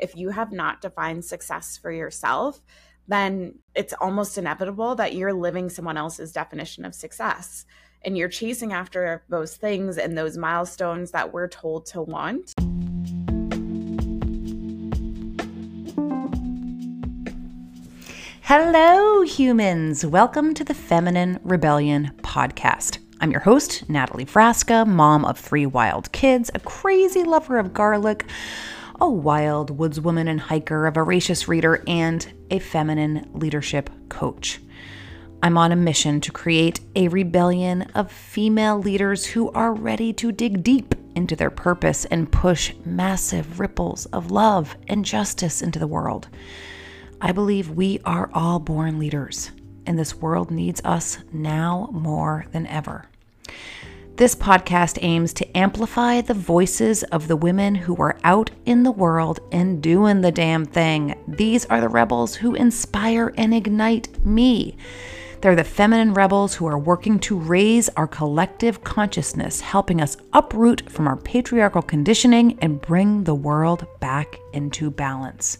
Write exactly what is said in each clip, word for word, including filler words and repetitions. if you have not defined success for yourself, then it's almost inevitable that you're living someone else's definition of success. And you're chasing after those things and those milestones that we're told to want. Hello, humans. Welcome to the Feminine Rebellion Podcast. I'm your host, Natalie Frasca, mom of three wild kids, a crazy lover of garlic, a wild woodswoman and hiker, a voracious reader, and a feminine leadership coach. I'm on a mission to create a rebellion of female leaders who are ready to dig deep into their purpose and push massive ripples of love and justice into the world. I believe we are all born leaders, and this world needs us now more than ever. This podcast aims to amplify the voices of the women who are out in the world and doing the damn thing. These are the rebels who inspire and ignite me. They're the feminine rebels who are working to raise our collective consciousness, helping us uproot from our patriarchal conditioning and bring the world back into balance.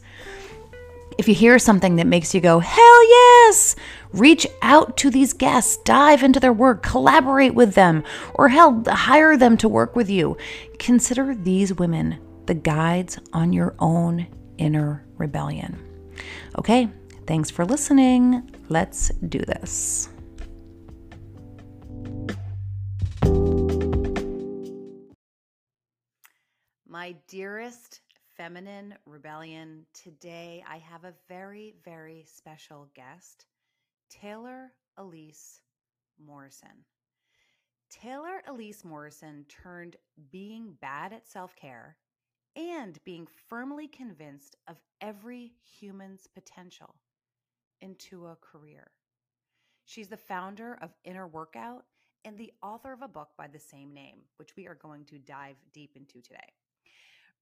If you hear something that makes you go, hell yes, reach out to these guests, dive into their work, collaborate with them, or hell, hire them to work with you. Consider these women the guides on your own inner rebellion. Okay, thanks for listening. Let's do this. My dearest Feminine Rebellion, today I have a very, very special guest, Taylor Elyse Morrison. Taylor Elyse Morrison turned being bad at self-care and being firmly convinced of every human's potential into a career. She's the founder of Inner Workout and the author of a book by the same name, which we are going to dive deep into today.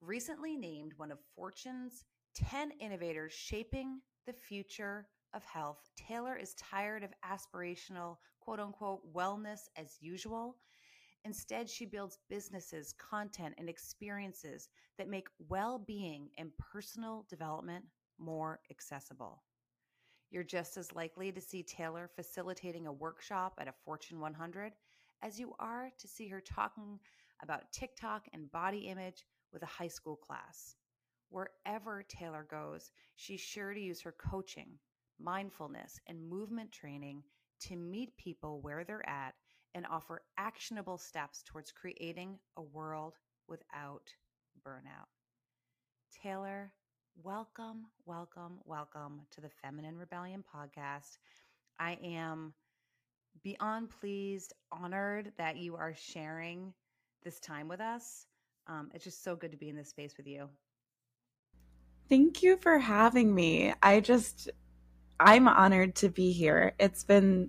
Recently named one of Fortune's ten innovators shaping the future of health, Taylor is tired of aspirational, quote-unquote, wellness as usual. Instead, she builds businesses, content, and experiences that make well-being and personal development more accessible. You're just as likely to see Taylor facilitating a workshop at a Fortune one hundred as you are to see her talking about TikTok and body image with a high school class. Wherever Taylor goes, she's sure to use her coaching, mindfulness, and movement training to meet people where they're at and offer actionable steps towards creating a world without burnout. Taylor, welcome, welcome, welcome to the Feminine Rebellion Podcast. I am beyond pleased, honored that you are sharing this time with us. Um, it's just so good to be in this space with you. Thank you for having me. I just, I'm honored to be here. It's been,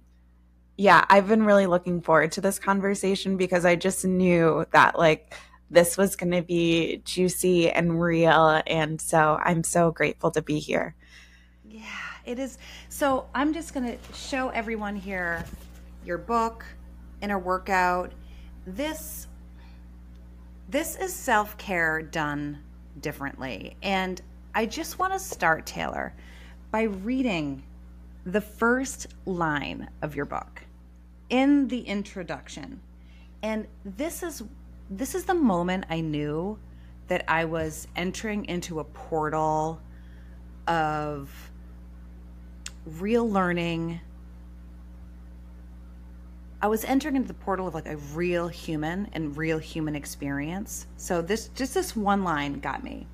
yeah, I've been really looking forward to this conversation because I just knew that like this was going to be juicy and real. And so I'm so grateful to be here. Yeah, it is. So I'm just going to show everyone here your book, Inner Workout. This This is self-care done differently. And I just want to start, Taylor, by reading the first line of your book in the introduction. And this is this is the moment I knew that I was entering into a portal of real learning. I was entering into the portal of like a real human and real human experience. So this, just this one line got me.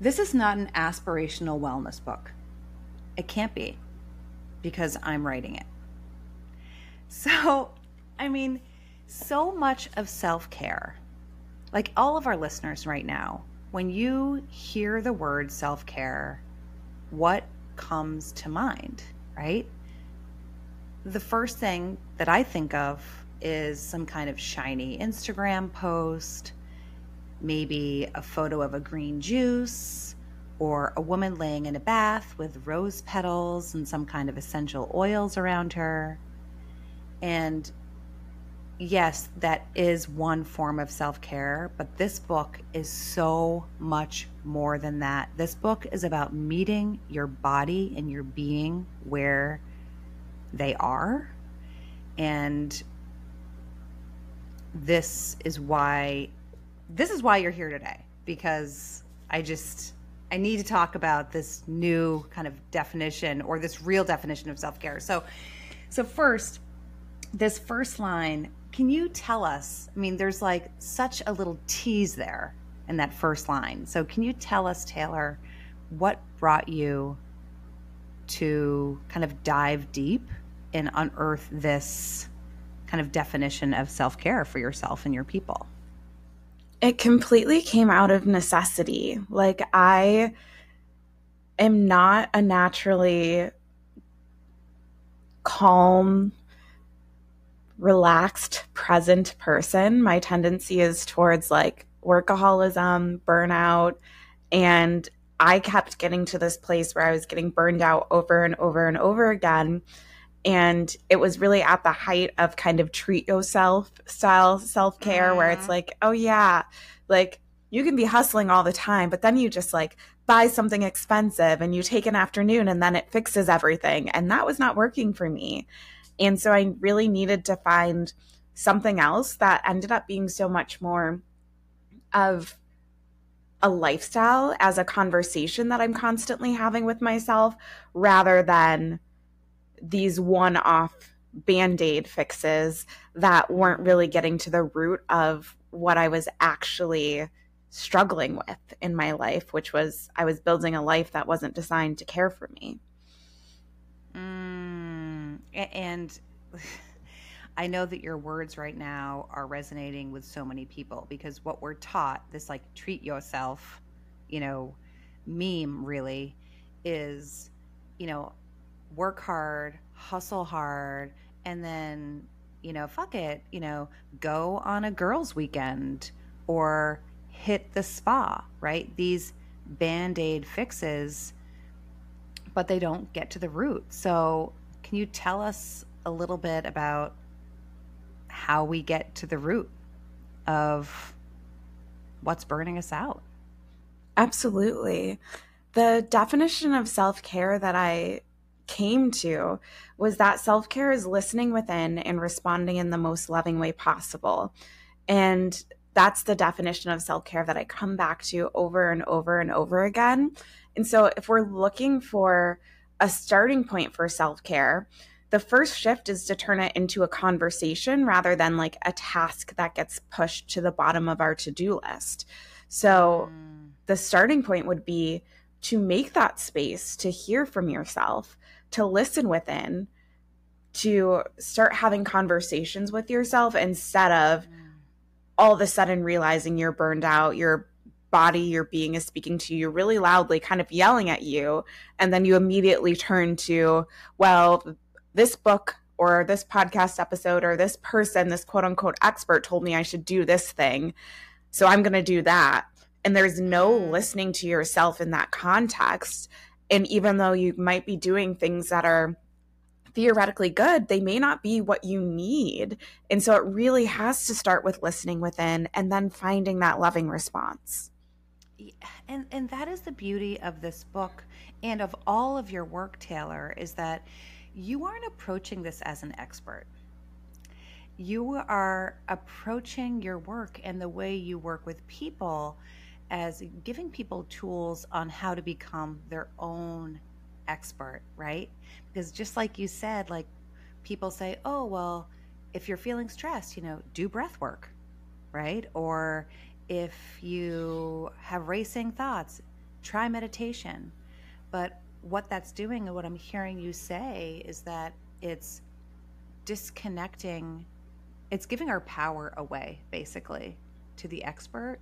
This is not an aspirational wellness book. It can't be because I'm writing it. So, I mean, so much of self-care, like all of our listeners right now, when you hear the word self-care, what comes to mind, right? The first thing that I think of is some kind of shiny Instagram post, maybe a photo of a green juice, or a woman laying in a bath with rose petals and some kind of essential oils around her. And yes, that is one form of self-care, but this book is so much more than that. This book is about meeting your body and your being where they are. And this is why, this is why you're here today, because I just, I need to talk about this new kind of definition, or this real definition of self-care. So, so first, this first line, can you tell us, I mean, there's like such a little tease there in that first line. So can you tell us, Taylor, what brought you to kind of dive deep and unearth this kind of definition of self-care for yourself and your people? It completely came out of necessity. Like, I am not a naturally calm, relaxed, present person. My tendency is towards like workaholism, burnout, and I kept getting to this place where I was getting burned out over and over and over again. And it was really at the height of kind of treat yourself style self-care, mm-hmm. where it's like, oh yeah, like you can be hustling all the time, but then you just like buy something expensive and you take an afternoon and then it fixes everything. And that was not working for me. And so I really needed to find something else that ended up being so much more of a lifestyle as a conversation that I'm constantly having with myself, rather than these one-off Band-Aid fixes that weren't really getting to the root of what I was actually struggling with in my life, which was I was building a life that wasn't designed to care for me. Mm, and I know that your words right now are resonating with so many people, because what we're taught, this like treat yourself, you know, meme really is, you know, work hard, hustle hard, and then, you know, fuck it, you know, go on a girls' weekend or hit the spa, right? These Band-Aid fixes, but they don't get to the root. So can you tell us a little bit about how we get to the root of what's burning us out? Absolutely. The definition of self-care that I came to was that self-care is listening within and responding in the most loving way possible. And that's the definition of self-care that I come back to over and over and over again. And so if we're looking for a starting point for self-care, the first shift is to turn it into a conversation rather than like a task that gets pushed to the bottom of our to-do list. So mm. the starting point would be to make that space to hear from yourself, to listen within, to start having conversations with yourself instead of all of a sudden realizing you're burned out, your body, your being is speaking to you really loudly, kind of yelling at you. And then you immediately turn to, well, this book or this podcast episode or this person, this quote unquote expert told me I should do this thing, so I'm going to do that. And there's no listening to yourself in that context. And even though you might be doing things that are theoretically good, they may not be what you need. And so it really has to start with listening within and then finding that loving response. And and that is the beauty of this book and of all of your work, Taylor, is that you aren't approaching this as an expert. You are approaching your work and the way you work with people as giving people tools on how to become their own expert, right? Because just like you said, like people say, oh, well, if you're feeling stressed, you know, do breath work, right? Or if you have racing thoughts, try meditation. But what that's doing and what I'm hearing you say is that it's disconnecting, it's giving our power away basically to the expert,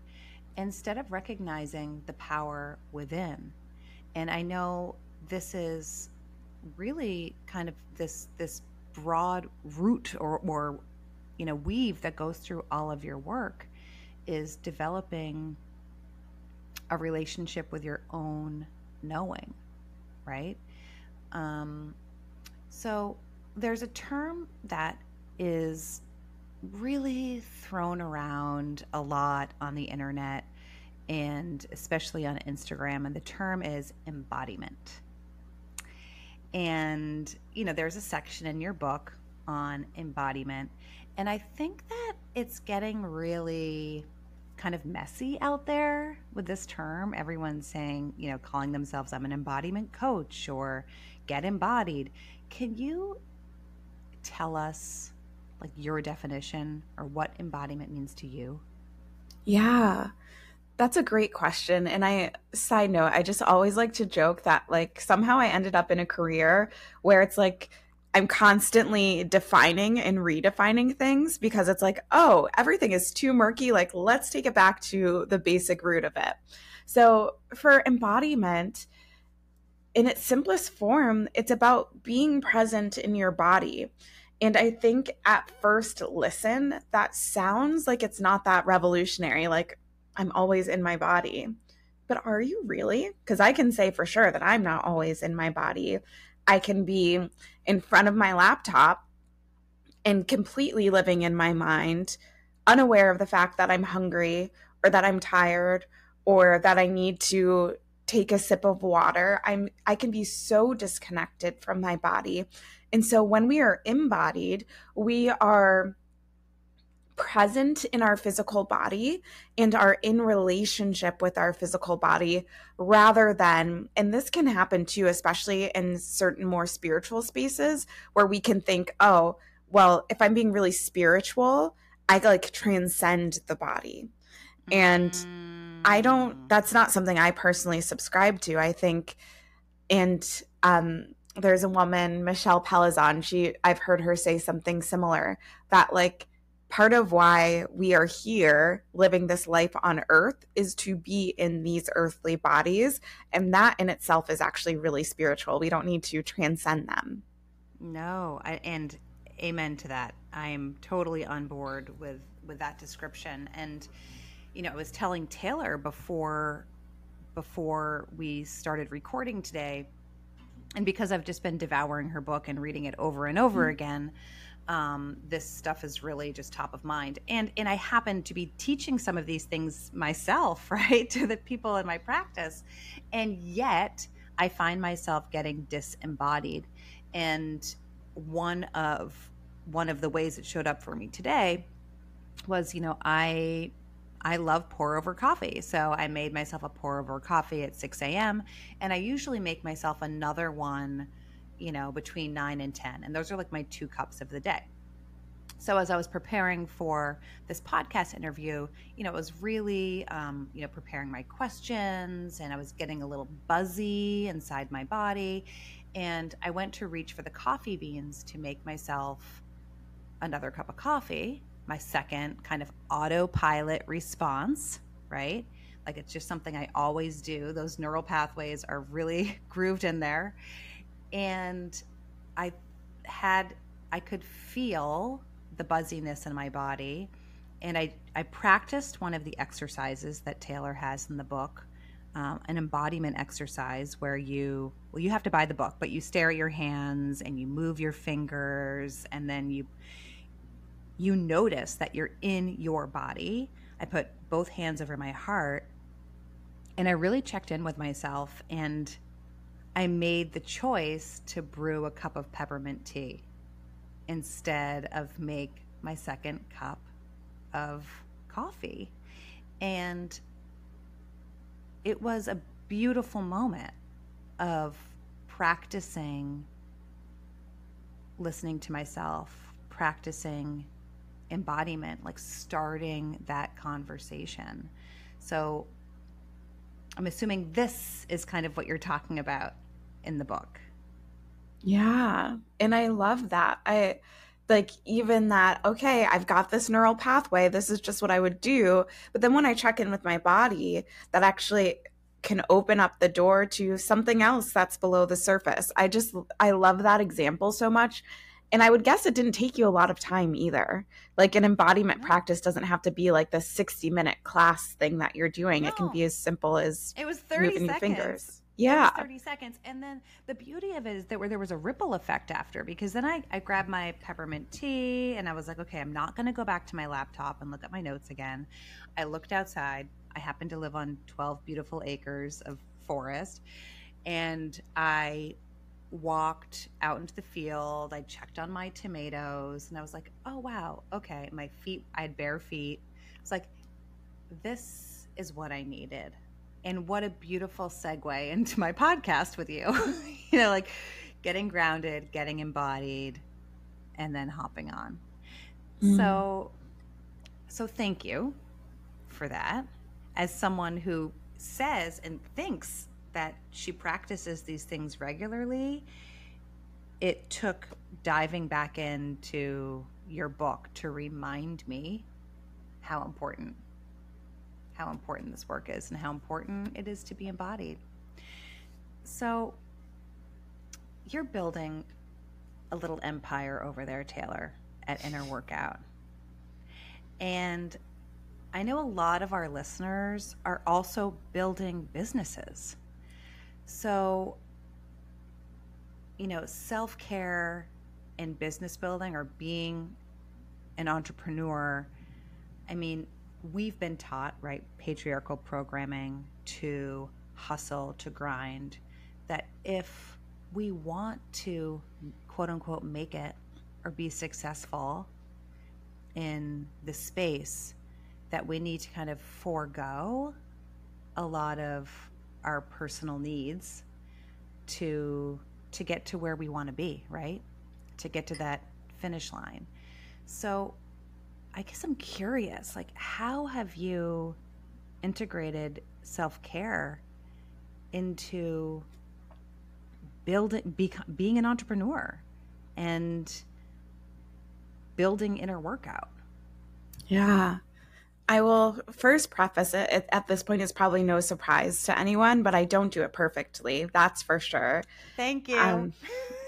instead of recognizing the power within. And I know this is really kind of this this broad root or, or you know, weave that goes through all of your work is developing a relationship with your own knowing, right? Um, so there's a term that is really thrown around a lot on the internet and especially on Instagram, and the term is embodiment. And, you know, there's a section in your book on embodiment, and I think that it's getting really kind of messy out there with this term. Everyone's saying, you know, calling themselves, I'm an embodiment coach or get embodied. Can you tell us like your definition or what embodiment means to you? Yeah, that's a great question. And I, side note, I just always like to joke that like somehow I ended up in a career where it's like, I'm constantly defining and redefining things because it's like, oh, everything is too murky. Like, let's take it back to the basic root of it. So for embodiment, in its simplest form, it's about being present in your body. And I think at first listen, that sounds like it's not that revolutionary. Like, I'm always in my body. But are you really? Because I can say for sure that I'm not always in my body. I can be in front of my laptop and completely living in my mind, unaware of the fact that I'm hungry or that I'm tired or that I need to take a sip of water. I'm, I can be so disconnected from my body. And so when we are embodied, we are present in our physical body and are in relationship with our physical body rather than, and this can happen too, especially in certain more spiritual spaces where we can think, oh, well, if I'm being really spiritual, I like transcend the body. And I don't, that's not something I personally subscribe to. I think, and um, there's a woman, Michelle Pelazon, she, I've heard her say something similar that like, part of why we are here living this life on earth is to be in these earthly bodies. And that in itself is actually really spiritual. We don't need to transcend them. No. I, and amen to that. I'm totally on board with, with that description. And, you know, I was telling Taylor before, before we started recording today, and because I've just been devouring her book and reading it over and over mm-hmm. again, Um, this stuff is really just top of mind. And and I happen to be teaching some of these things myself, right, to the people in my practice. And yet I find myself getting disembodied. And one of one of the ways it showed up for me today was, you know, I I love pour over coffee. So I made myself a pour over coffee at six a.m. and I usually make myself another one, you know, between nine and ten. And those are like my two cups of the day. So as I was preparing for this podcast interview, you know, it was really, um, you know, preparing my questions, and I was getting a little buzzy inside my body. And I went to reach for the coffee beans to make myself another cup of coffee, my second kind of autopilot response, right? Like it's just something I always do. Those neural pathways are really grooved in there. And I had, I could feel the buzziness in my body. And I, I practiced one of the exercises that Taylor has in the book, um, an embodiment exercise where you, well, you have to buy the book, but you stare at your hands and you move your fingers and then you, you notice that you're in your body. I put both hands over my heart and I really checked in with myself, and I made the choice to brew a cup of peppermint tea instead of make my second cup of coffee. And it was a beautiful moment of practicing listening to myself, practicing embodiment, like starting that conversation. So I'm assuming this is kind of what you're talking about in the book. Yeah. And I love that. I like even that, okay, I've got this neural pathway. This is just what I would do. But then when I check in with my body, that actually can open up the door to something else that's below the surface. I just, I love that example so much. And I would guess it didn't take you a lot of time either. Like an embodiment no. practice doesn't have to be like the sixty minute class thing that you're doing. No. It can be as simple as it was thirty moving seconds. Your fingers. Yeah. thirty seconds. And then the beauty of it is that where there was a ripple effect after, because then I, I grabbed my peppermint tea and I was like, okay, I'm not going to go back to my laptop and look at my notes again. I looked outside. I happen to live on twelve beautiful acres of forest, and I walked out into the field. I checked on my tomatoes and I was like, oh, wow. Okay. My feet, I had bare feet. It's like, this is what I needed. And what a beautiful segue into my podcast with you, you know, like getting grounded, getting embodied, and then hopping on. Mm. So, so thank you for that. As someone who says and thinks that she practices these things regularly, it took diving back into your book to remind me how important how important this work is and how important it is to be embodied. So you're building a little empire over there, Taylor, at Inner Workout. And I know a lot of our listeners are also building businesses. So, you know, self-care and business building, or being an entrepreneur, I mean, we've been taught, right, patriarchal programming to hustle, to grind, that if we want to, quote unquote, make it or be successful in the space, that we need to kind of forego a lot of our personal needs to to get to where we want to be, right? To get to that finish line. So I guess I'm curious, like, how have you integrated self-care into building, become, being an entrepreneur and building Inner Workout? Yeah. I will first preface it. At this point, it's probably no surprise to anyone, but I don't do it perfectly. That's for sure. Thank you. Um,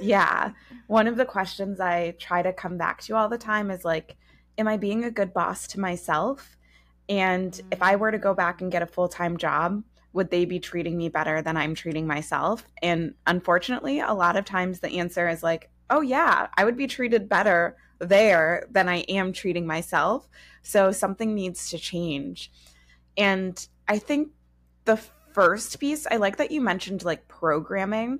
yeah. One of the questions I try to come back to all the time is like, am I being a good boss to myself? And mm-hmm. if I were to go back and get a full-time job, would they be treating me better than I'm treating myself? And unfortunately, a lot of times the answer is like, oh yeah, I would be treated better there than I am treating myself. So something needs to change. And I think the first piece, I like that you mentioned like programming.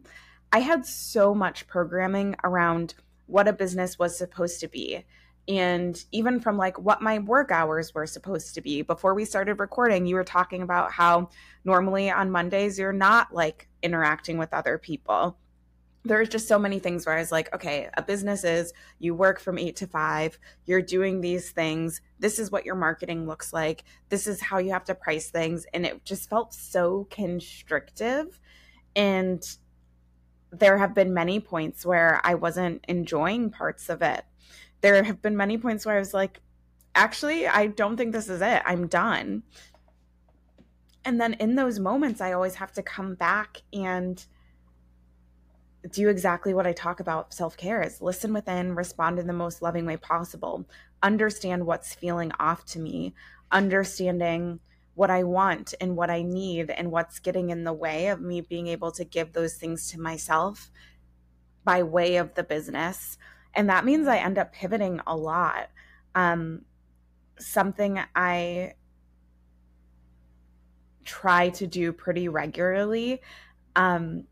I had so much programming around what a business was supposed to be. And even from like what my work hours were supposed to be. Before we started recording, you were talking about how normally on Mondays, you're not like interacting with other people. There's just so many things where I was like, okay, a business is you work from eight to five, you're doing these things. This is what your marketing looks like. This is how you have to price things. And it just felt so constrictive. And there have been many points where I wasn't enjoying parts of it. There have been many points where I was like, actually, I don't think this is it. I'm done. And then in those moments, I always have to come back and do exactly what I talk about self-care is listen within, respond in the most loving way possible, understand what's feeling off to me, understanding what I want and what I need and what's getting in the way of me being able to give those things to myself by way of the business. And that means I end up pivoting a lot. Um, something I try to do pretty regularly, um,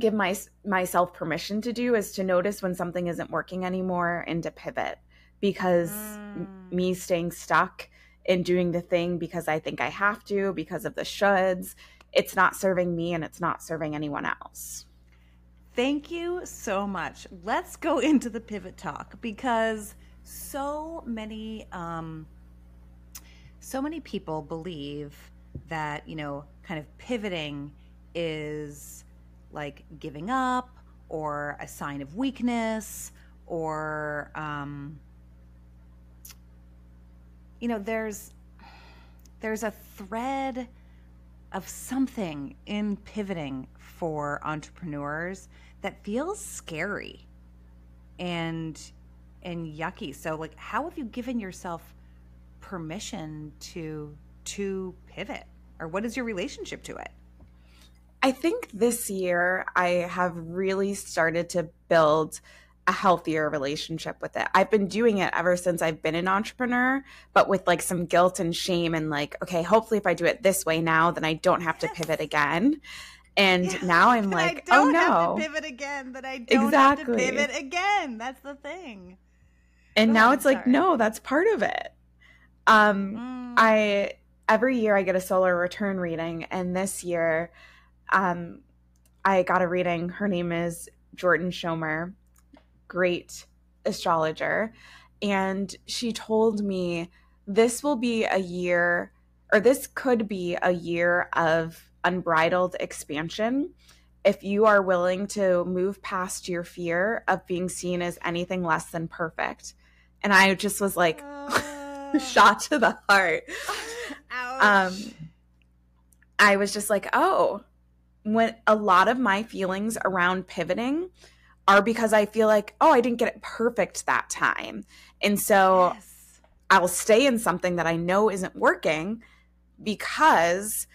give my, myself permission to do, is to notice when something isn't working anymore and to pivot. Because mm. me staying stuck and doing the thing because I think I have to, because of the shoulds, it's not serving me and it's not serving anyone else. Thank you so much. Let's go into the pivot talk, because so many, um, so many people believe that, you know, kind of pivoting is like giving up or a sign of weakness, or, um, you know, there's, there's a thread of something in pivoting for entrepreneurs that feels scary and and yucky. So like, how have you given yourself permission to to pivot, or what is your relationship to it? I think this year I have really started to build a healthier relationship with it. I've been doing it ever since I've been an entrepreneur, but with like some guilt and shame and like, okay, hopefully if I do it this way now, then I don't have to pivot again. And yeah. now I'm that like, oh no. I don't have to pivot again, that I don't exactly. have to pivot again. That's the thing. And oh, now I'm it's sorry. like, no, that's part of it. Um, mm. I, every year I get a solar return reading. And this year um, I got a reading. Her name is Jordan Schomer, great astrologer. And she told me this will be a year, or this could be a year of unbridled expansion if you are willing to move past your fear of being seen as anything less than perfect. And I just was like uh, shot to the heart. Ouch. Um, I was just like, oh, when a lot of my feelings around pivoting are because I feel like, oh, I didn't get it perfect that time. And so yes. I'll stay in something that I know isn't working because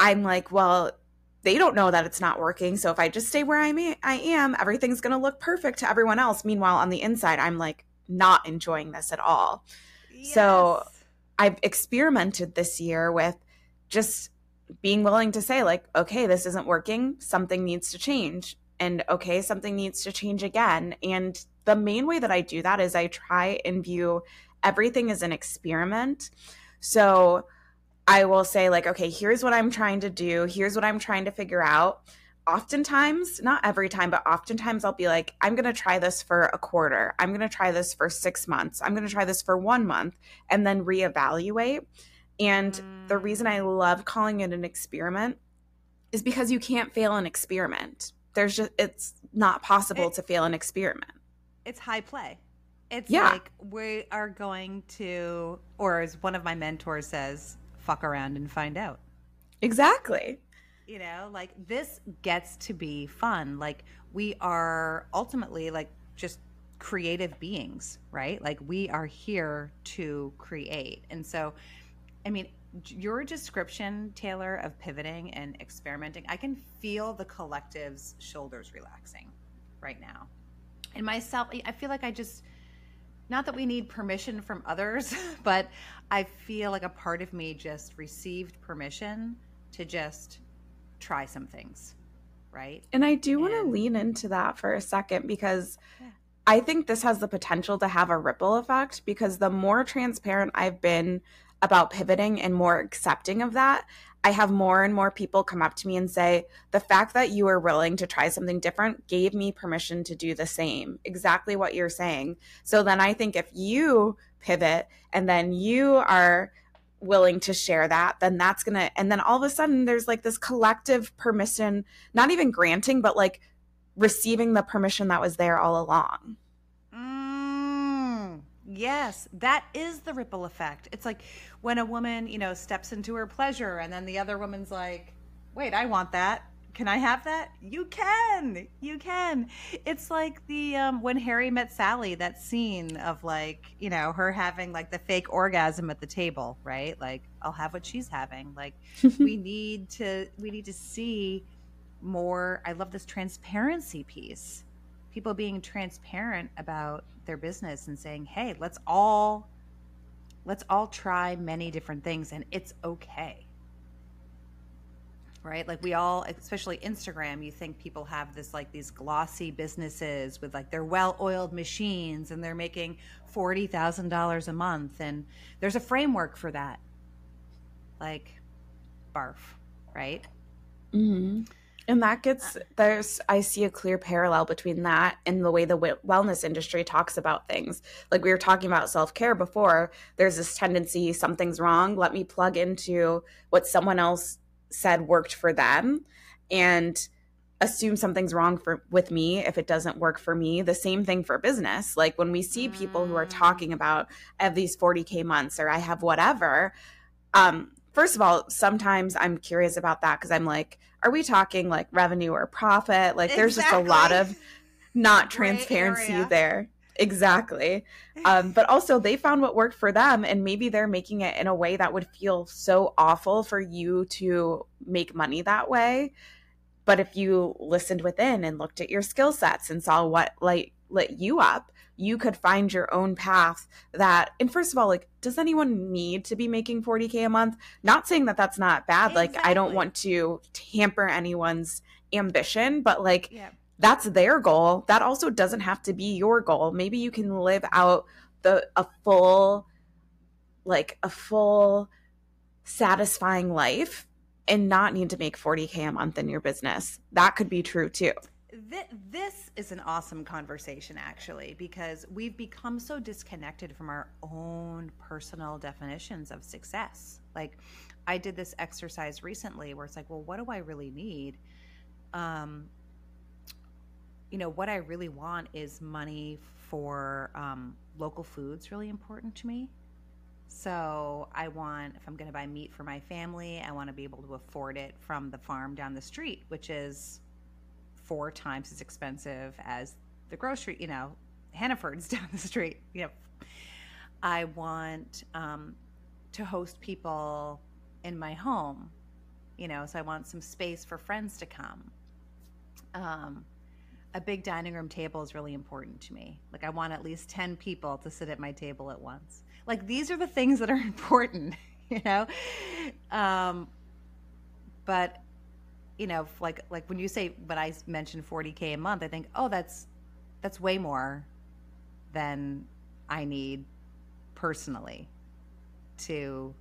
I'm like, well, they don't know that it's not working. So if I just stay where I am, everything's going to look perfect to everyone else. Meanwhile, on the inside, I'm like not enjoying this at all. Yes. So I've experimented this year with just being willing to say like, okay, this isn't working. Something needs to change. And okay, something needs to change again. And the main way that I do that is I try and view everything as an experiment. So I will say like, okay, here's what I'm trying to do. Here's what I'm trying to figure out. Oftentimes, not every time, but oftentimes I'll be like, I'm going to try this for a quarter. I'm going to try this for six months. I'm going to try this for one month and then reevaluate. And mm. the reason I love calling it an experiment is because you can't fail an experiment. There's just, it's not possible it, to fail an experiment. It's high play. It's yeah. like we are going to, or as one of my mentors says, fuck around and find out. Exactly. You know, like this gets to be fun. Like we are ultimately like just creative beings, right? Like we are here to create. And so, I mean, your description, Taylor, of pivoting and experimenting, I can feel the collective's shoulders relaxing right now. And myself, I feel like I just, not that we need permission from others, but I feel like a part of me just received permission to just try some things, right? And I do want to lean into that for a second because yeah. I think this has the potential to have a ripple effect, because the more transparent I've been about pivoting and more accepting of that, I have more and more people come up to me and say, the fact that you were willing to try something different gave me permission to do the same, exactly what you're saying. So then I think if you pivot and then you are willing to share that, then that's going to, and then all of a sudden there's like this collective permission, not even granting, but like receiving the permission that was there all along. Yes, that is the ripple effect. It's like when a woman, you know, steps into her pleasure and then the other woman's like, wait, I want that. Can I have that? You can. You can. It's like the um, when Harry met Sally, that scene of like, you know, her having like the fake orgasm at the table, right? Like, I'll have what she's having. Like we need to we need to see more. I love this transparency piece. People being transparent about their business and saying, hey, let's all let's all try many different things and it's okay. Right? Like we all, especially Instagram, you think people have this like these glossy businesses with like their well-oiled machines and they're making forty thousand dollars a month, and there's a framework for that. Like barf, right? Mm-hmm. And that gets, there's, I see a clear parallel between that and the way the wellness industry talks about things. Like we were talking about self-care before, there's this tendency, something's wrong, let me plug into what someone else said worked for them and assume something's wrong for, with me if it doesn't work for me. The same thing for business. Like when we see people who are talking about, I have these forty K months or I have whatever, um, first of all, sometimes I'm curious about that because I'm like, are we talking like revenue or profit? Like there's exactly. just a lot of not transparency there. Exactly. Um, but also they found what worked for them, and maybe they're making it in a way that would feel so awful for you to make money that way. But if you listened within and looked at your skill sets and saw what like lit you up, you could find your own path that, and first of all, like, does anyone need to be making forty K a month? Not saying that that's not bad. Exactly. Like, I don't want to hamper anyone's ambition, but like, yeah. that's their goal. That also doesn't have to be your goal. Maybe you can live out the, a full, like a full satisfying life and not need to make forty K a month in your business. That could be true too. This is an awesome conversation, actually, because we've become so disconnected from our own personal definitions of success. Like, I did this exercise recently where it's like, well, what do I really need? Um, you know, what I really want is money for um, local food's really important to me. So I want, if I'm going to buy meat for my family, I want to be able to afford it from the farm down the street, which is four times as expensive as the grocery, you know, Hannaford's down the street. Yep. I want um, to host people in my home, you know, so I want some space for friends to come. Um, a big dining room table is really important to me. Like, I want at least ten people to sit at my table at once. Like, these are the things that are important, you know? Um, but you know, like, like when you say, when I mentioned forty K a month, I think, oh, that's, that's way more than I need personally to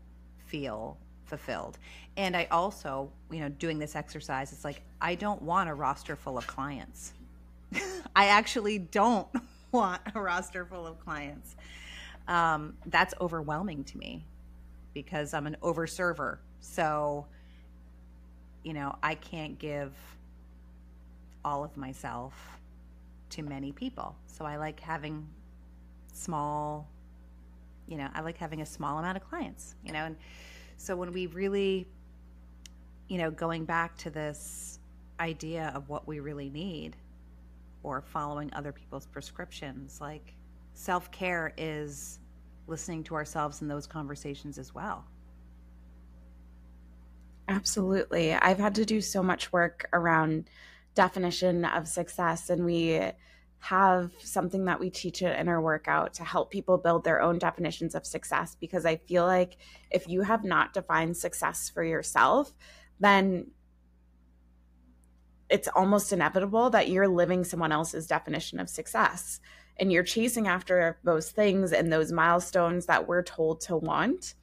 feel fulfilled. And I also, you know, doing this exercise, it's like, I don't want a roster full of clients. I actually don't want a roster full of clients. Um, that's overwhelming to me because I'm an overserver. So, you know, I can't give all of myself to many people. So I like having small, you know, I like having a small amount of clients, you know. And so when we really, you know, going back to this idea of what we really need or following other people's prescriptions, like, self-care is listening to ourselves in those conversations as well. Absolutely. I've had to do so much work around definition of success, and we have something that we teach at Inner Workout to help people build their own definitions of success, because I feel like if you have not defined success for yourself, then it's almost inevitable that you're living someone else's definition of success, and you're chasing after those things and those milestones that we're told to want.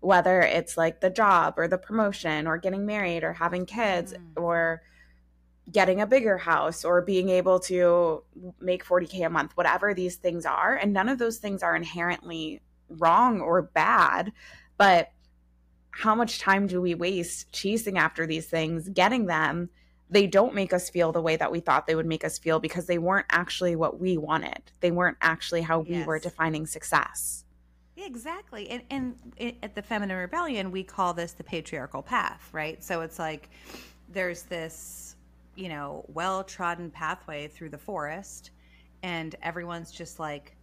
Whether it's like the job or the promotion or getting married or having kids mm. or getting a bigger house or being able to make forty K a month, whatever these things are. And none of those things are inherently wrong or bad, but how much time do we waste chasing after these things, getting them? They don't make us feel the way that we thought they would make us feel because they weren't actually what we wanted. They weren't actually how yes. we were defining success. Exactly. And, and at the Feminine Rebellion, we call this the patriarchal path, right? So it's like there's this, you know, well-trodden pathway through the forest, and everyone's just like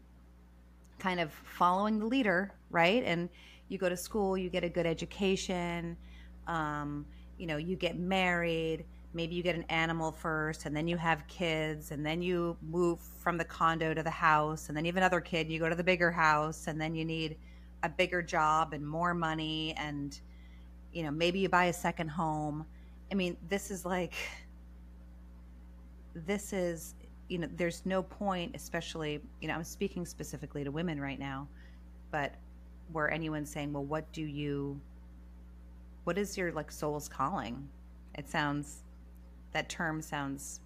kind of following the leader, right? And you go to school, you get a good education, um, you know, you get married, maybe you get an animal first, and then you have kids, and then you move from the condo to the house, and then you have another kid, you go to the bigger house, and then you need a bigger job and more money, and you know, maybe you buy a second home. I mean, this is like, this is, you know, there's no point, especially, you know, I'm speaking specifically to women right now, but where anyone's saying, well, what do you, what is your like soul's calling? It sounds, that term sounds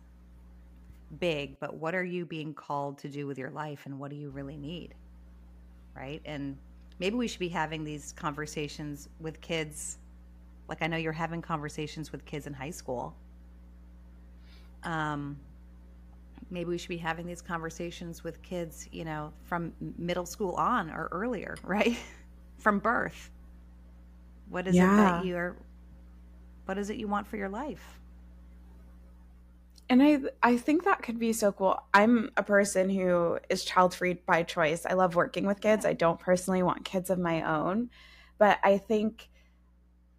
big, but what are you being called to do with your life, and what do you really need, right? And maybe we should be having these conversations with kids. Like, I know you're having conversations with kids in high school. Um, maybe we should be having these conversations with kids, you know, from middle school on or earlier, right? From birth. What is yeah. it that you're, what is it you want for your life? And I I think that could be so cool. I'm a person who is child-free by choice. I love working with kids. I don't personally want kids of my own, but I think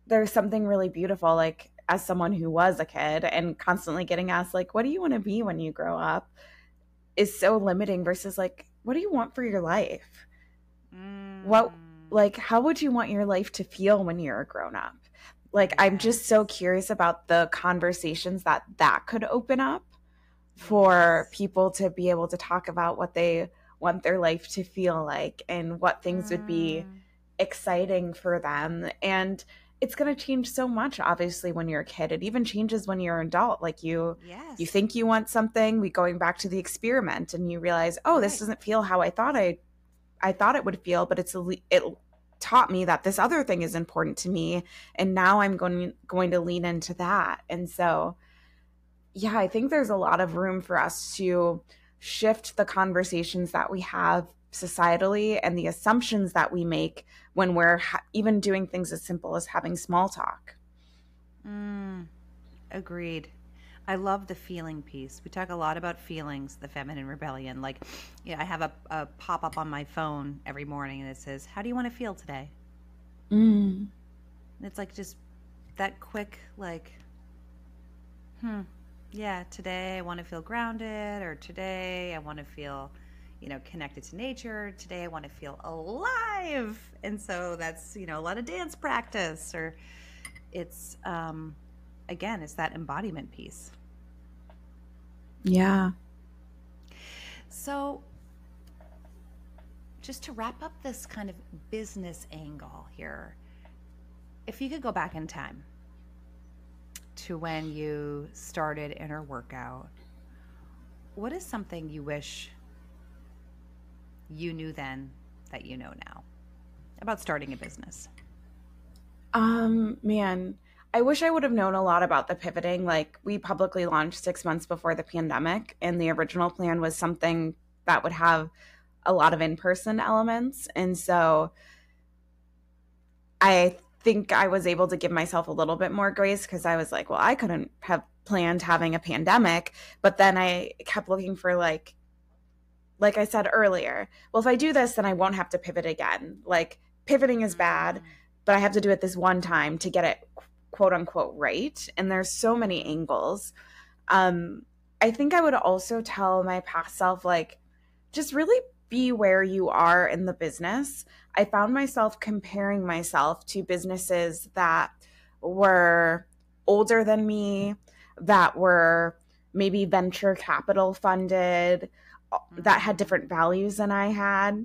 there's something really beautiful. Like, as someone who was a kid and constantly getting asked, like, what do you want to be when you grow up, is so limiting versus like, what do you want for your life? Mm. What, like, how would you want your life to feel when you're a grown up? Like, I'm just so curious about the conversations that that could open up for people to be able to talk about what they want their life to feel like and what things mm. would be exciting for them. And it's going to change so much, obviously, when you're a kid. It even changes when you're an adult. Like, you yes. you think you want something, we going back to the experiment, and you realize, oh, this right. doesn't feel how I thought I I thought it would feel, but it's it taught me that this other thing is important to me, and now I'm going going to lean into that. And so, yeah, I think there's a lot of room for us to shift the conversations that we have societally and the assumptions that we make when we're ha- even doing things as simple as having small talk. Mm, agreed. I love the feeling piece. We talk a lot about feelings, the Feminine Rebellion. Like, yeah, I have a, a pop-up on my phone every morning that says, how do you want to feel today? Mm. It's like just that quick, like, hmm, yeah, today I want to feel grounded, or today I want to feel, you know, connected to nature. Today I want to feel alive. And so that's, you know, a lot of dance practice, or it's, um, again, it's that embodiment piece. Yeah. So just to wrap up this kind of business angle here, if you could go back in time to when you started Inner Workout, what is something you wish you knew then that you know now about starting a business? Um, man, I wish I would have known a lot about the pivoting. Like, we publicly launched six months before the pandemic, and the original plan was something that would have a lot of in-person elements. And so I think I was able to give myself a little bit more grace, because I was like, well, I couldn't have planned having a pandemic. But then I kept looking for, like, like I said earlier, well, if I do this, then I won't have to pivot again. Like, pivoting is bad, but I have to do it this one time to get it quote unquote right. And there's so many angles. Um, I think I would also tell my past self, like, just really be where you are in the business. I found myself comparing myself to businesses that were older than me, that were maybe venture capital funded, that had different values than I had.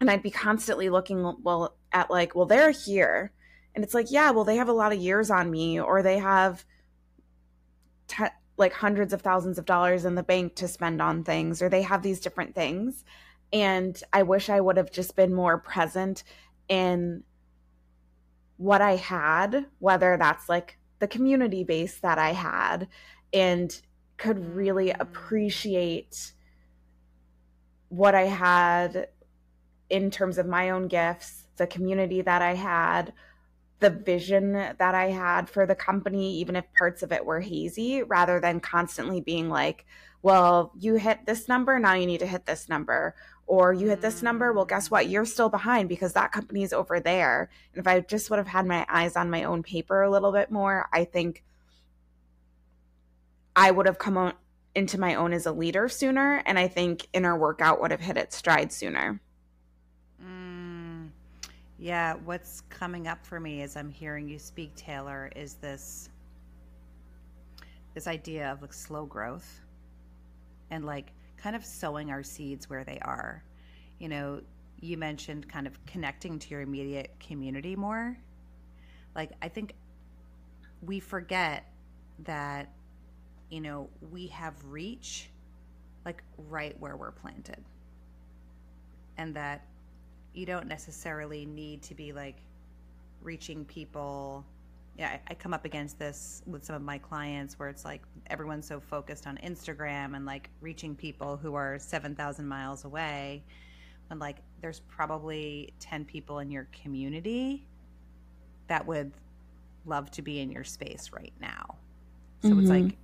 And I'd be constantly looking well at like, well, they're here. And it's like, yeah, well, they have a lot of years on me, or they have te- like hundreds of thousands of dollars in the bank to spend on things, or they have these different things. And I wish I would have just been more present in what I had, whether that's like the community base that I had, and could really appreciate what I had in terms of my own gifts, the community that I had, the vision that I had for the company, even if parts of it were hazy, rather than constantly being like, well, you hit this number, now you need to hit this number, or you hit this number, well, guess what? You're still behind because that company is over there. And if I just would have had my eyes on my own paper a little bit more, I think I would have come on into my own as a leader sooner, and I think Inner Workout would have hit its stride sooner. Mm, yeah, what's coming up for me as I'm hearing you speak, Taylor, is this this idea of like slow growth and like kind of sowing our seeds where they are. You know, you mentioned kind of connecting to your immediate community more. Like, I think we forget that, you know, we have reach like right where we're planted, and that you don't necessarily need to be like reaching people. Yeah, I, I come up against this with some of my clients where it's like everyone's so focused on Instagram and like reaching people who are seven thousand miles away, when like there's probably ten people in your community that would love to be in your space right now. So mm-hmm. it's like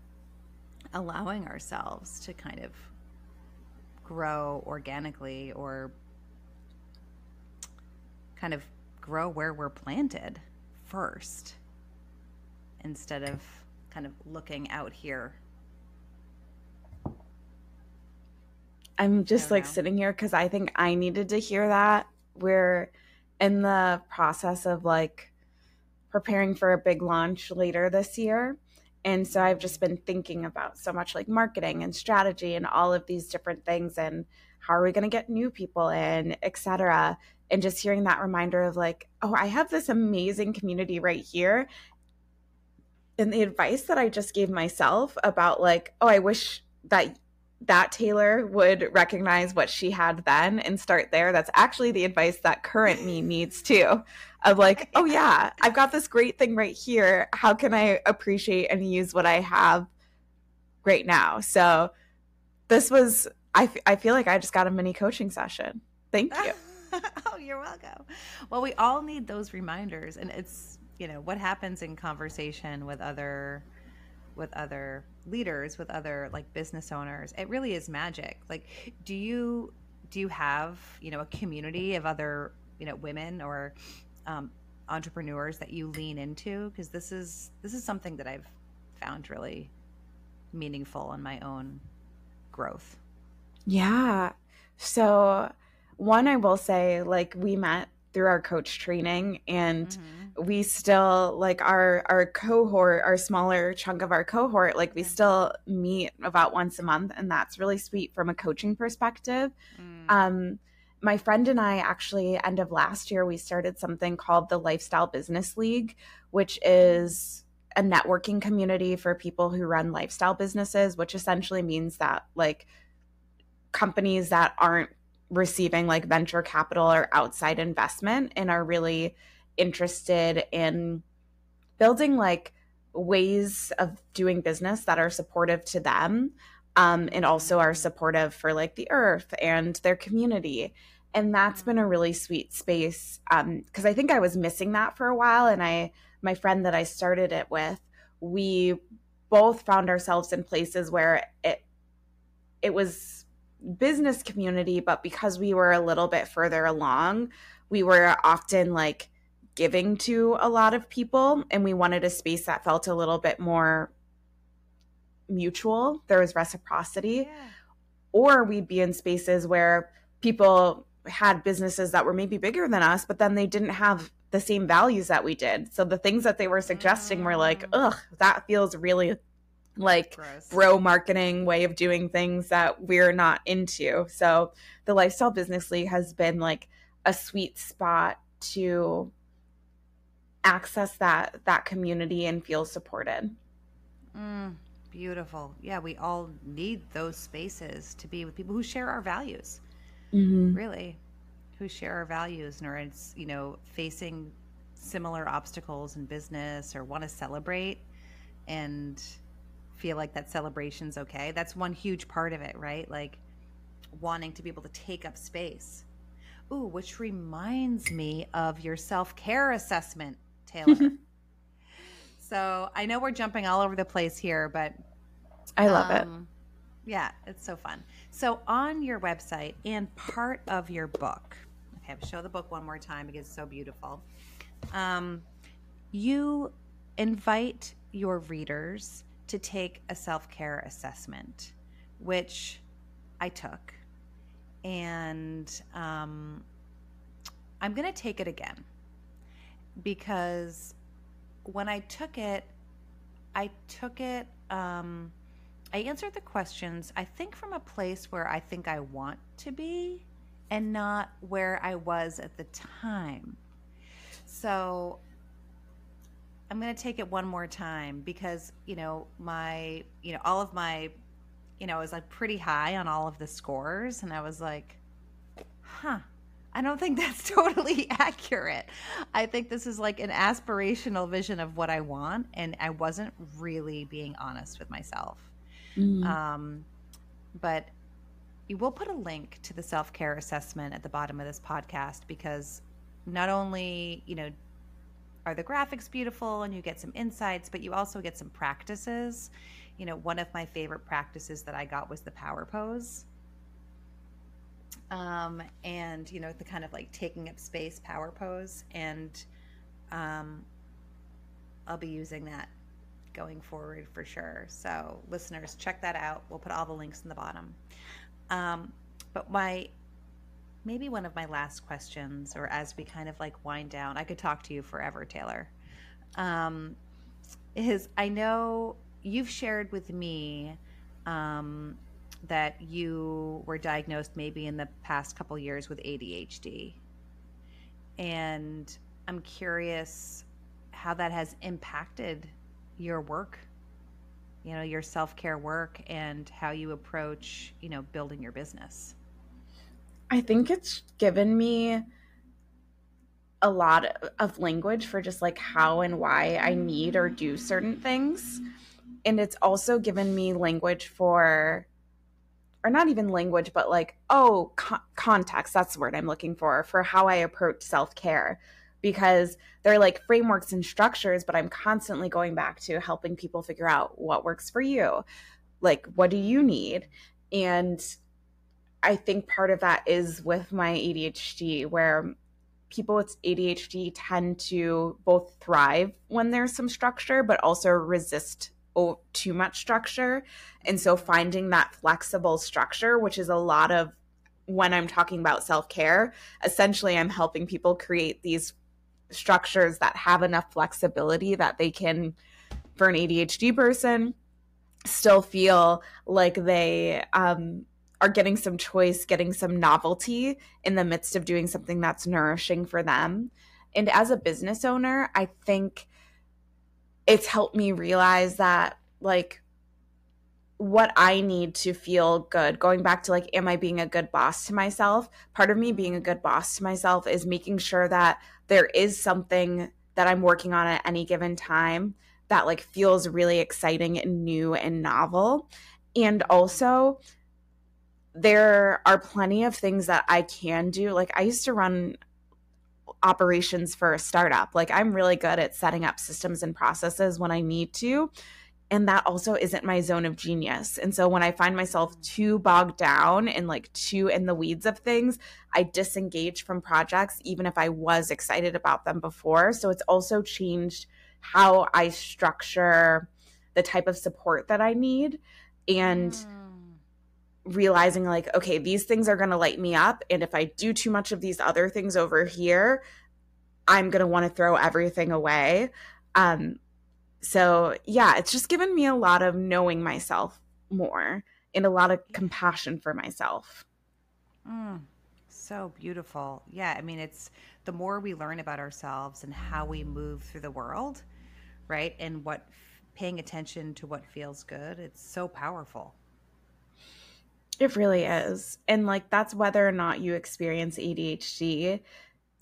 allowing ourselves to kind of grow organically, or kind of grow where we're planted first, instead of kind of looking out here? I'm just like know. sitting here because I think I needed to hear that. We're in the process of like preparing for a big launch later this year. And so I've just been thinking about so much like marketing and strategy and all of these different things and how are we going to get new people in, et cetera. And just hearing that reminder of like, oh, I have this amazing community right here. And the advice that I just gave myself about like, oh, I wish that that Taylor would recognize what she had then and start there. That's actually the advice that current me needs too, of like, oh yeah, I've got this great thing right here. How can I appreciate and use what I have right now? So this was, I, f- I feel like I just got a mini coaching session. Thank you. Oh, you're welcome. Well, we all need those reminders, and it's, you know, what happens in conversation with other with other leaders, with other like business owners, it really is magic. Like, do you, do you have, you know, a community of other, you know, women or um, entrepreneurs that you lean into? Cause this is, this is something that I've found really meaningful in my own growth. Yeah. So one, I will say like we met through our coach training, and mm-hmm. we still like our, our cohort, our smaller chunk of our cohort, like we mm-hmm. still meet about once a month, and that's really sweet from a coaching perspective. Mm. Um, my friend and I actually end of last year, we started something called the Lifestyle Business League, which is a networking community for people who run lifestyle businesses, which essentially means that like companies that aren't receiving like venture capital or outside investment and are really interested in building like ways of doing business that are supportive to them, um, and also are supportive for like the earth and their community. And that's been a really sweet space, um, because I think I was missing that for a while. And I, my friend that I started it with, we both found ourselves in places where it it was business community, but because we were a little bit further along, we were often like giving to a lot of people, and we wanted a space that felt a little bit more mutual. There was reciprocity. Yeah. Or we'd be in spaces where people had businesses that were maybe bigger than us, but then they didn't have the same values that we did. So the things that they were suggesting mm. were like, ugh, that feels really like gross. Bro marketing way of doing things that we're not into. So the Lifestyle Business League has been like a sweet spot to access that that community and feel supported. Mm, beautiful. Yeah, we all need those spaces to be with people who share our values. Mm-hmm. Really, who share our values and are, it's, you know, facing similar obstacles in business or want to celebrate and feel like that celebration's okay. That's one huge part of it, right? Like wanting to be able to take up space. Ooh, which reminds me of your self-care assessment, Taylor. So I know we're jumping all over the place here, but I love um, it. Yeah, it's so fun. So on your website and part of your book, okay, I'll show the book one more time because it's so beautiful. Um, you invite your readers to take a self-care assessment, which I took, and um, I'm going to take it again, because when I took it, I took it, um, I answered the questions, I think, from a place where I think I want to be and not where I was at the time. So I'm going to take it one more time because, you know, my, you know, all of my, you know, I was like pretty high on all of the scores, and I was like, huh, I don't think that's totally accurate. I think this is like an aspirational vision of what I want, and I wasn't really being honest with myself. Mm-hmm. Um, but we will put a link to the self-care assessment at the bottom of this podcast, because not only, you know, are the graphics beautiful and you get some insights, but you also get some practices. You know, one of my favorite practices that I got was the power pose. Um, and, you know, the kind of like taking up space power pose. And um, I'll be using that going forward for sure. So listeners, check that out. We'll put all the links in the bottom. Um, but my, maybe one of my last questions, or as we kind of like wind down, I could talk to you forever, Taylor, um, is I know you've shared with me um, that you were diagnosed maybe in the past couple years with A D H D. And I'm curious how that has impacted your work, you know, your self-care work, and how you approach, you know, building your business. I think it's given me a lot of language for just like how and why I need or do certain things. And it's also given me language for, or not even language, but like, oh, co- context, that's the word I'm looking for, for how I approach self-care. Because they're like frameworks and structures, but I'm constantly going back to helping people figure out what works for you. Like, what do you need? And I think part of that is with my A D H D, where people with A D H D tend to both thrive when there's some structure, but also resist too much structure. And so finding that flexible structure, which is a lot of when I'm talking about self-care, essentially I'm helping people create these structures that have enough flexibility that they can, for an A D H D person, still feel like they um, are getting some choice, getting some novelty in the midst of doing something that's nourishing for them. And as a business owner, I think it's helped me realize that, like, what I need to feel good, going back to like, am I being a good boss to myself? Part of me being a good boss to myself is making sure that there is something that I'm working on at any given time that like feels really exciting and new and novel. And also there are plenty of things that I can do. Like, I used to run operations for a startup. Like, I'm really good at setting up systems and processes when I need to. And that also isn't my zone of genius. And so when I find myself too bogged down and like too in the weeds of things, I disengage from projects, even if I was excited about them before. So it's also changed how I structure the type of support that I need, and mm. realizing like, okay, these things are going to light me up. And if I do too much of these other things over here, I'm going to want to throw everything away. Um, So yeah, it's just given me a lot of knowing myself more and a lot of compassion for myself. Mm, so beautiful. Yeah. I mean, it's the more we learn about ourselves and how we move through the world, right? And what paying attention to what feels good, it's so powerful. It really is. And like, that's whether or not you experience A D H D.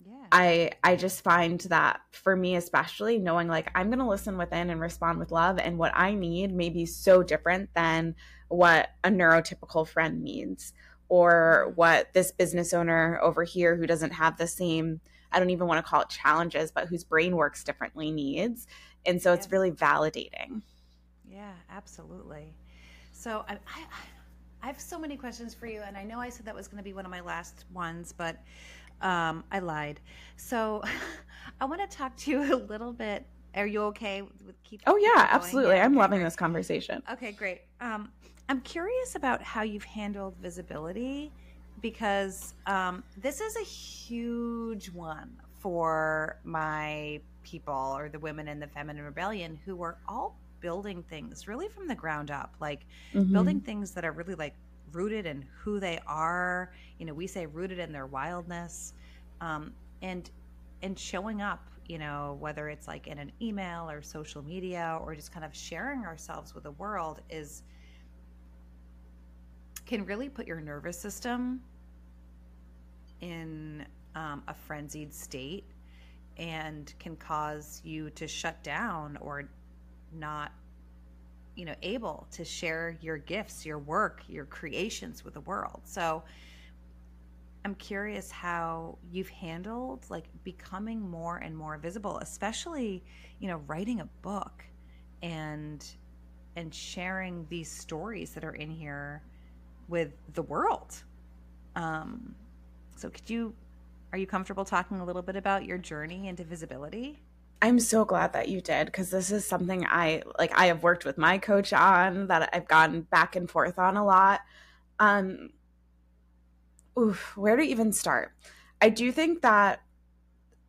Yeah. I I just find that for me especially, knowing like I'm going to listen within and respond with love, and what I need may be so different than what a neurotypical friend needs, or what this business owner over here who doesn't have the same, I don't even want to call it challenges, but whose brain works differently needs. And so yeah. It's really validating. Yeah, absolutely. So I, I I have so many questions for you, and I know I said that was going to be one of my last ones, but Um, I lied. So I want to talk to you a little bit. Are you okay with keeping? Oh yeah, absolutely. Yeah, I'm okay. Loving this conversation. Okay, great. Um, I'm curious about how you've handled visibility, because um, this is a huge one for my people, or the women in the Feminine Rebellion, who are all building things really from the ground up, like mm-hmm. building things that are really like rooted in who they are. You know, we say rooted in their wildness, um, and, and showing up, you know, whether it's like in an email or social media, or just kind of sharing ourselves with the world, is, can really put your nervous system in um, a frenzied state, and can cause you to shut down or not, you know, able to share your gifts, your work, your creations with the world. So I'm curious how you've handled like becoming more and more visible, especially, you know, writing a book and, and sharing these stories that are in here with the world. Um, so could you, are you comfortable talking a little bit about your journey into visibility? I'm so glad that you did, because this is something I like I have worked with my coach on, that I've gone back and forth on a lot. Um, oof, where to even start? I do think that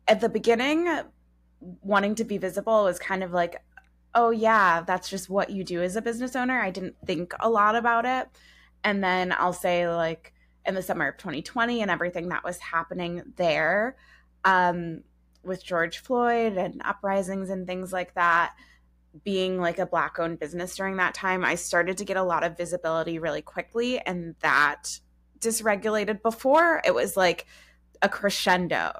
at the beginning, wanting to be visible was kind of like, oh yeah, that's just what you do as a business owner. I didn't think a lot about it. And then I'll say, like, in the summer of twenty twenty and everything that was happening there, um, with George Floyd and uprisings and things like that, being like a Black-owned business during that time, I started to get a lot of visibility really quickly, and that dysregulated. Before, it was like a crescendo,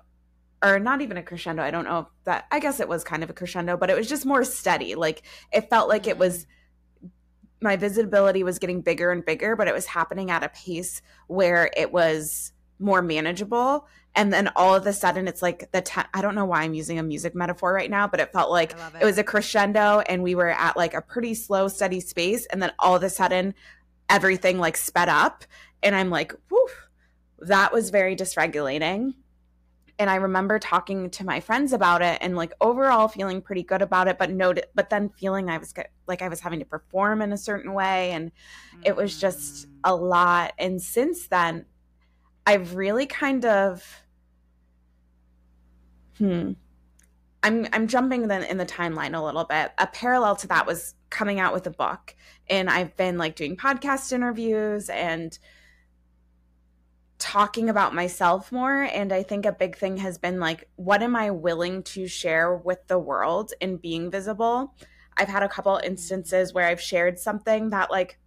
or not even a crescendo. I don't know if that, I guess it was kind of a crescendo, but it was just more steady. Like, it felt like it was, my visibility was getting bigger and bigger, but it was happening at a pace where it was more manageable. And then all of a sudden, it's like the te- I don't know why I'm using a music metaphor right now, but it felt like it. it was a crescendo, and we were at like a pretty slow, steady space. And then all of a sudden, everything like sped up, and I'm like, whew, that was very dysregulating. And I remember talking to my friends about it, and like overall feeling pretty good about it, but no, but then feeling I was like I was having to perform in a certain way, and mm-hmm. it was just a lot. And since then, I've really kind of. Hmm. I'm I'm jumping then in the timeline a little bit. A parallel to that was coming out with a book, and I've been like doing podcast interviews and talking about myself more. And I think a big thing has been like, what am I willing to share with the world in being visible? I've had a couple instances where I've shared something that like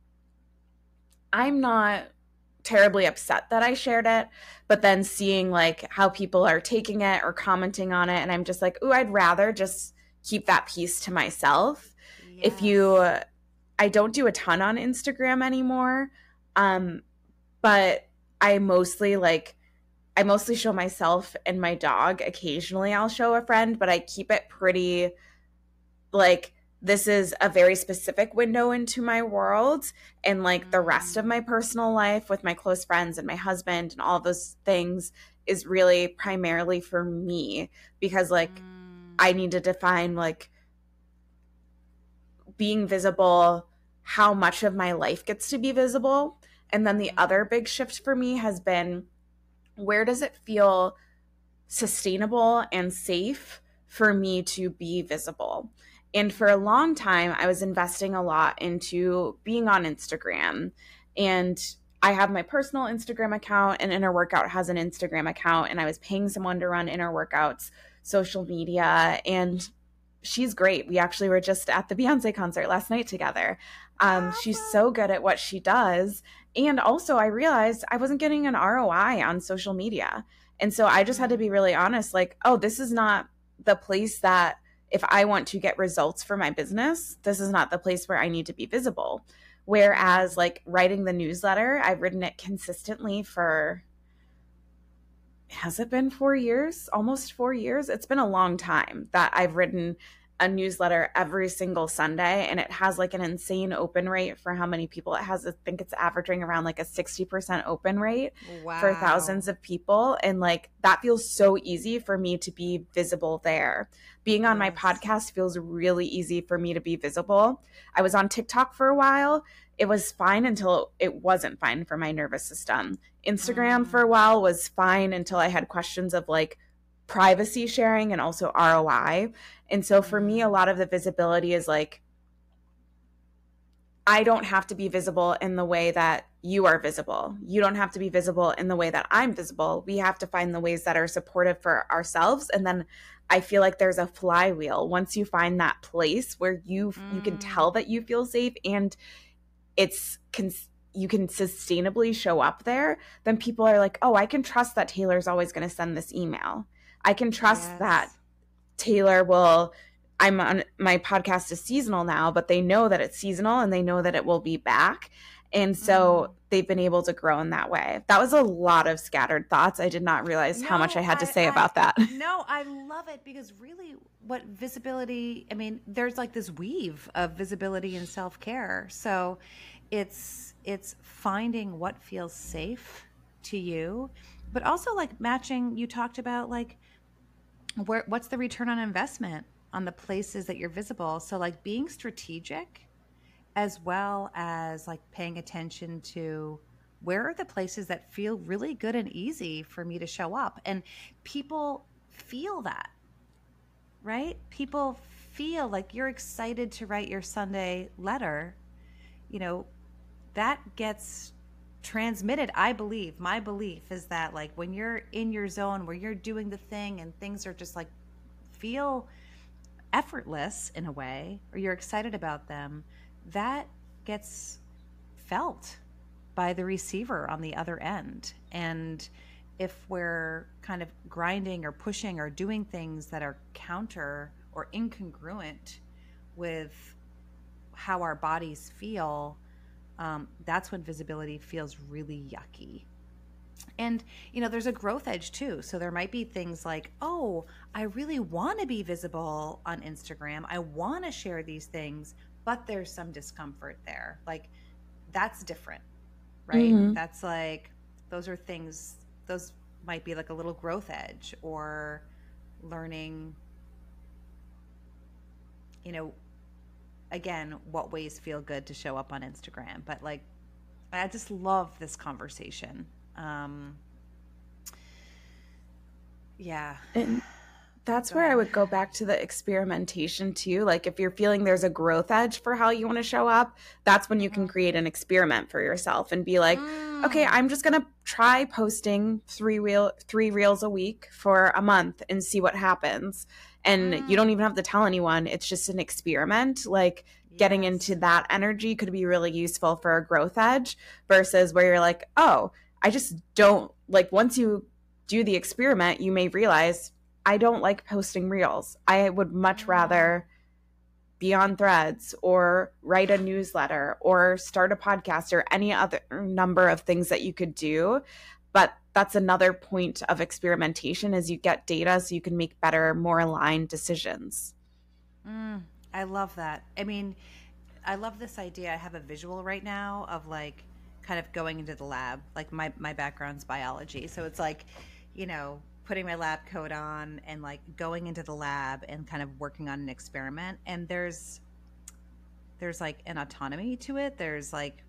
I'm not terribly upset that I shared it, but then seeing like how people are taking it or commenting on it, and I'm just like, ooh, I'd rather just keep that piece to myself. Yes. If you, uh, I don't do a ton on Instagram anymore, um, but I mostly like, I mostly show myself and my dog. Occasionally I'll show a friend, but I keep it pretty like, this is a very specific window into my world, and like the rest of my personal life with my close friends and my husband and all those things is really primarily for me, because like I need to define like being visible, how much of my life gets to be visible. And then the other big shift for me has been, where does it feel sustainable and safe for me to be visible? And for a long time, I was investing a lot into being on Instagram. And I have my personal Instagram account, and Inner Workout has an Instagram account. And I was paying someone to run Inner Workout's social media. And she's great. We actually were just at the Beyonce concert last night together. Um, she's so good at what she does. And also, I realized I wasn't getting an R O I on social media. And so I just had to be really honest, like, oh, this is not the place that, if I want to get results for my business, this is not the place where I need to be visible. Whereas like writing the newsletter, I've written it consistently for, has it been four years? Almost four years. It's been a long time that I've written a newsletter every single Sunday, and it has like an insane open rate for how many people it has. I think it's averaging around like a sixty percent open rate. Wow. For thousands of people. And like, that feels so easy for me to be visible there. Being on yes. my podcast feels really easy for me to be visible. I was on TikTok for a while. It was fine until it wasn't fine for my nervous system. Instagram mm. for a while was fine until I had questions of like, privacy sharing and also R O I. And so for me, a lot of the visibility is like, I don't have to be visible in the way that you are visible. You don't have to be visible in the way that I'm visible. We have to find the ways that are supportive for ourselves. And then I feel like there's a flywheel. Once you find that place where you mm. you can tell that you feel safe, and it's cons- you can sustainably show up there, then people are like, oh, I can trust that Taylor's always going to send this email. I can trust yes. that Taylor will, I'm on, my podcast is seasonal now, but they know that it's seasonal and they know that it will be back. And so mm. they've been able to grow in that way. That was a lot of scattered thoughts. I did not realize no, how much I had to I, say I, about that. No, I love it, because really what visibility, I mean, there's like this weave of visibility and self-care. So it's, it's finding what feels safe to you, but also like matching, you talked about like, where, what's the return on investment on the places that you're visible. So like being strategic as well as like paying attention to where are the places that feel really good and easy for me to show up. And people feel that, right? People feel like you're excited to write your Sunday letter. You know, that gets transmitted. I believe, my belief is that like when you're in your zone where you're doing the thing and things are just like feel effortless in a way, or you're excited about them, that gets felt by the receiver on the other end. And if we're kind of grinding or pushing or doing things that are counter or incongruent with how our bodies feel, um, that's when visibility feels really yucky. And, you know, there's a growth edge too. So there might be things like, oh, I really want to be visible on Instagram. I want to share these things, but there's some discomfort there. Like that's different, right? Mm-hmm. That's like, those are things, those might be like a little growth edge or learning, you know, again, what ways feel good to show up on Instagram. But like, I just love this conversation. Um, yeah. And that's where I would go back to the experimentation too. Like if you're feeling there's a growth edge for how you want to show up, that's when you can create an experiment for yourself and be like, mm. okay, I'm just going to try posting three reel, three reels a week for a month and see what happens. And mm. you don't even have to tell anyone. It's just an experiment. Like yes. getting into that energy could be really useful for a growth edge versus where you're like, oh, I just don't like, once you do the experiment, you may realize I don't like posting reels. I would much rather be on Threads or write a newsletter or start a podcast or any other number of things that you could do. But that's another point of experimentation is you get data so you can make better, more aligned decisions. Mm, I love that. I mean, I love this idea. I have a visual right now of like kind of going into the lab. Like my, my background's biology. So it's like, you know, putting my lab coat on and like going into the lab and kind of working on an experiment. And there's, there's like an autonomy to it. There's like,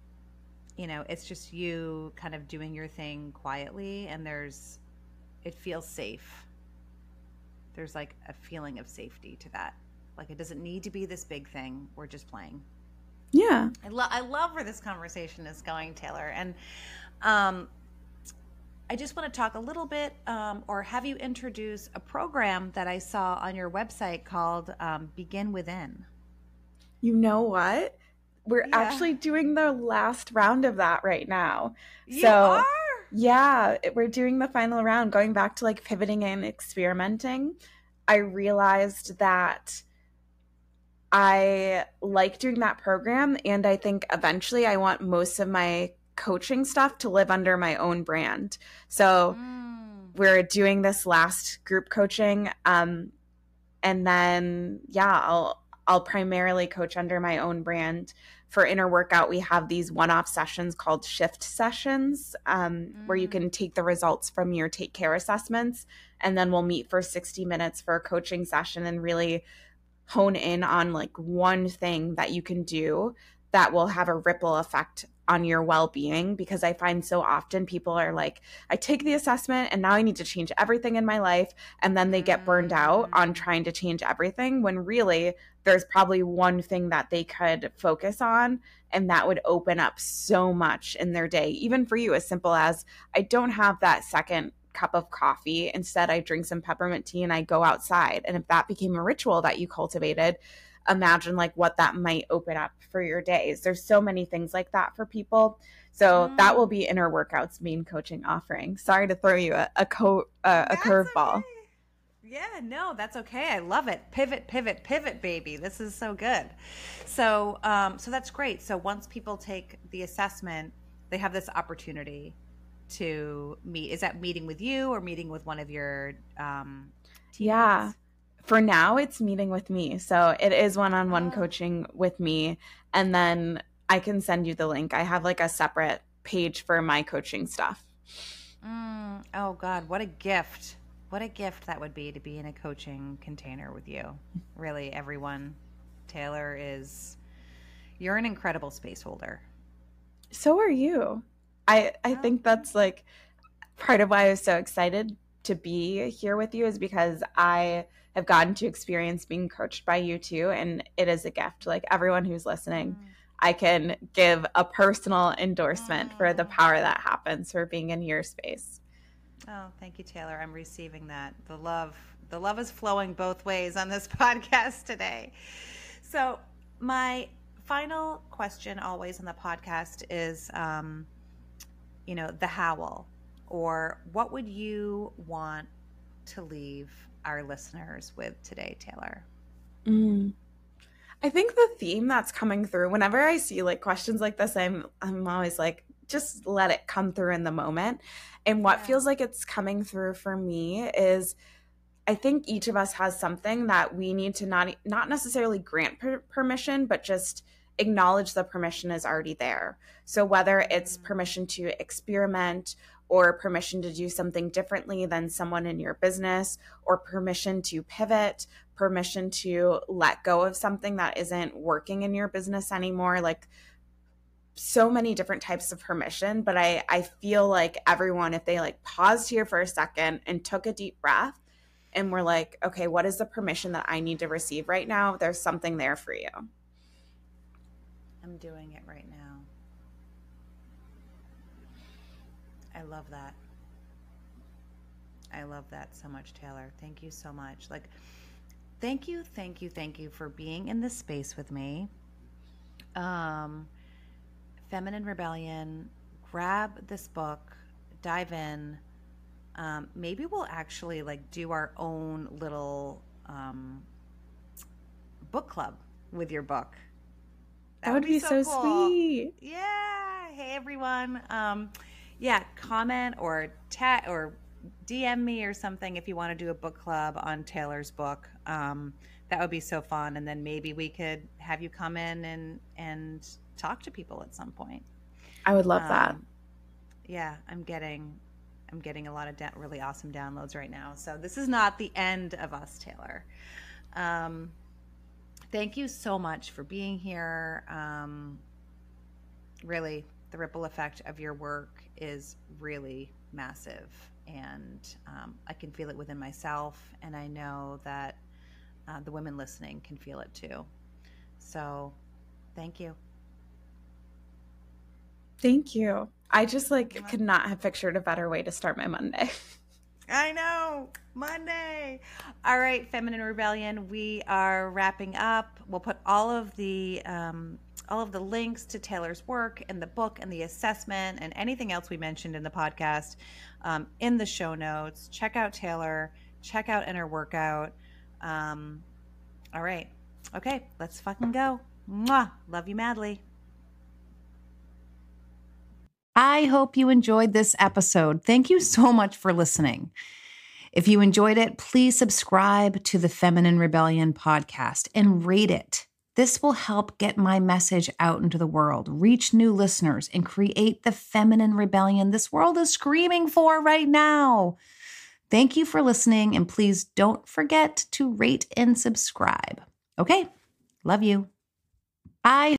you know, it's just you kind of doing your thing quietly and there's, it feels safe. There's like a feeling of safety to that. Like it doesn't need to be this big thing. We're just playing. Yeah. I love, I love where this conversation is going, Taylor. And, um, I just want to talk a little bit um, or have you introduce a program that I saw on your website called um, Begin Within. You know what? We're yeah. actually doing the last round of that right now. You so, are? Yeah, we're doing the final round. Going back to like pivoting and experimenting, I realized that I like doing that program and I think eventually I want most of my coaching stuff to live under my own brand. So mm. we're doing this last group coaching. Um, and then, yeah, I'll, I'll primarily coach under my own brand. For Inner Workout, we have these one-off sessions called shift sessions, um, mm. where you can take the results from your Take Care assessments. And then we'll meet for sixty minutes for a coaching session and really hone in on like one thing that you can do that will have a ripple effect on your well-being, because I find so often people are like, I take the assessment and now I need to change everything in my life. And then they get burned out on trying to change everything when really there's probably one thing that they could focus on. And that would open up so much in their day, even for you, as simple as I don't have that second cup of coffee. Instead, I drink some peppermint tea and I go outside. And if that became a ritual that you cultivated, imagine like what that might open up for your days. There's so many things like that for people. So mm. that will be Inner Workout's main coaching offering. Sorry to throw you a a, co- uh, a curveball. Okay. Yeah, no, that's okay. I love it. Pivot, pivot, pivot, baby. This is so good. So, um, so that's great. So once people take the assessment, they have this opportunity to meet. Is that meeting with you or meeting with one of your um, teammates? Yeah. For now, it's meeting with me. So it is one-on-one oh. coaching with me. And then I can send you the link. I have like a separate page for my coaching stuff. Mm, oh, God. What a gift. what a gift that would be to be in a coaching container with you. Really, everyone. Taylor is, you're an incredible space holder. So are you. I, I think that's like part of why I was so excited to be here with you, is because I have gotten to experience being coached by you too. And it is a gift. Like everyone who's listening, mm. I can give a personal endorsement mm. for the power that happens for being in your space. Oh, thank you, Taylor. I'm receiving that. The love, the love is flowing both ways on this podcast today. So my final question always on the podcast is, um, you know, the howl, or what would you want to leave our listeners with today, Taylor? Mm. I think the theme that's coming through whenever I see like questions like this, I'm, I'm always like, just let it come through in the moment. And what yeah. feels like it's coming through for me is, I think each of us has something that we need to not, not necessarily grant per- permission, but just acknowledge the permission is already there. So whether it's permission to experiment, or permission to do something differently than someone in your business, or permission to pivot, permission to let go of something that isn't working in your business anymore, like so many different types of permission. But I, I feel like everyone, if they like paused here for a second and took a deep breath and were like, okay, what is the permission that I need to receive right now? There's something there for you. I'm doing it right now. I love that. I love that so much, Taylor. Thank you so much. Like, thank you, thank you, thank you for being in this space with me. Um, Feminine Rebellion, grab this book, dive in. Um, maybe we'll actually like do our own little um, book club with your book. That, that would, would be so, so cool. Sweet. Yeah. Hey, everyone. Um, Yeah, comment or ta- or D M me or something if you want to do a book club on Taylor's book. Um, that would be so fun. And then maybe we could have you come in and, and talk to people at some point. I would love um, that. Yeah, I'm getting I'm getting a lot of da- really awesome downloads right now. So this is not the end of us, Taylor. Um, thank you so much for being here. Um, really, the ripple effect of your work is really massive, and um, I can feel it within myself, and I know that uh, the women listening can feel it too. So thank you. Thank you. I just like could not have pictured a better way to start my Monday. I know. Monday. All right, Feminine Rebellion, we are wrapping up. We'll put all of the um, all of the links to Taylor's work and the book and the assessment and anything else we mentioned in the podcast um, in the show notes. Check out Taylor. Check out Inner Workout. Um, all right. Okay, let's fucking go. Mwah. Love you madly. I hope you enjoyed this episode. Thank you so much for listening. If you enjoyed it, please subscribe to the Feminine Rebellion podcast and rate it. This will help get my message out into the world, reach new listeners, and create the feminine rebellion this world is screaming for right now. Thank you for listening, and please don't forget to rate and subscribe. Okay, love you. I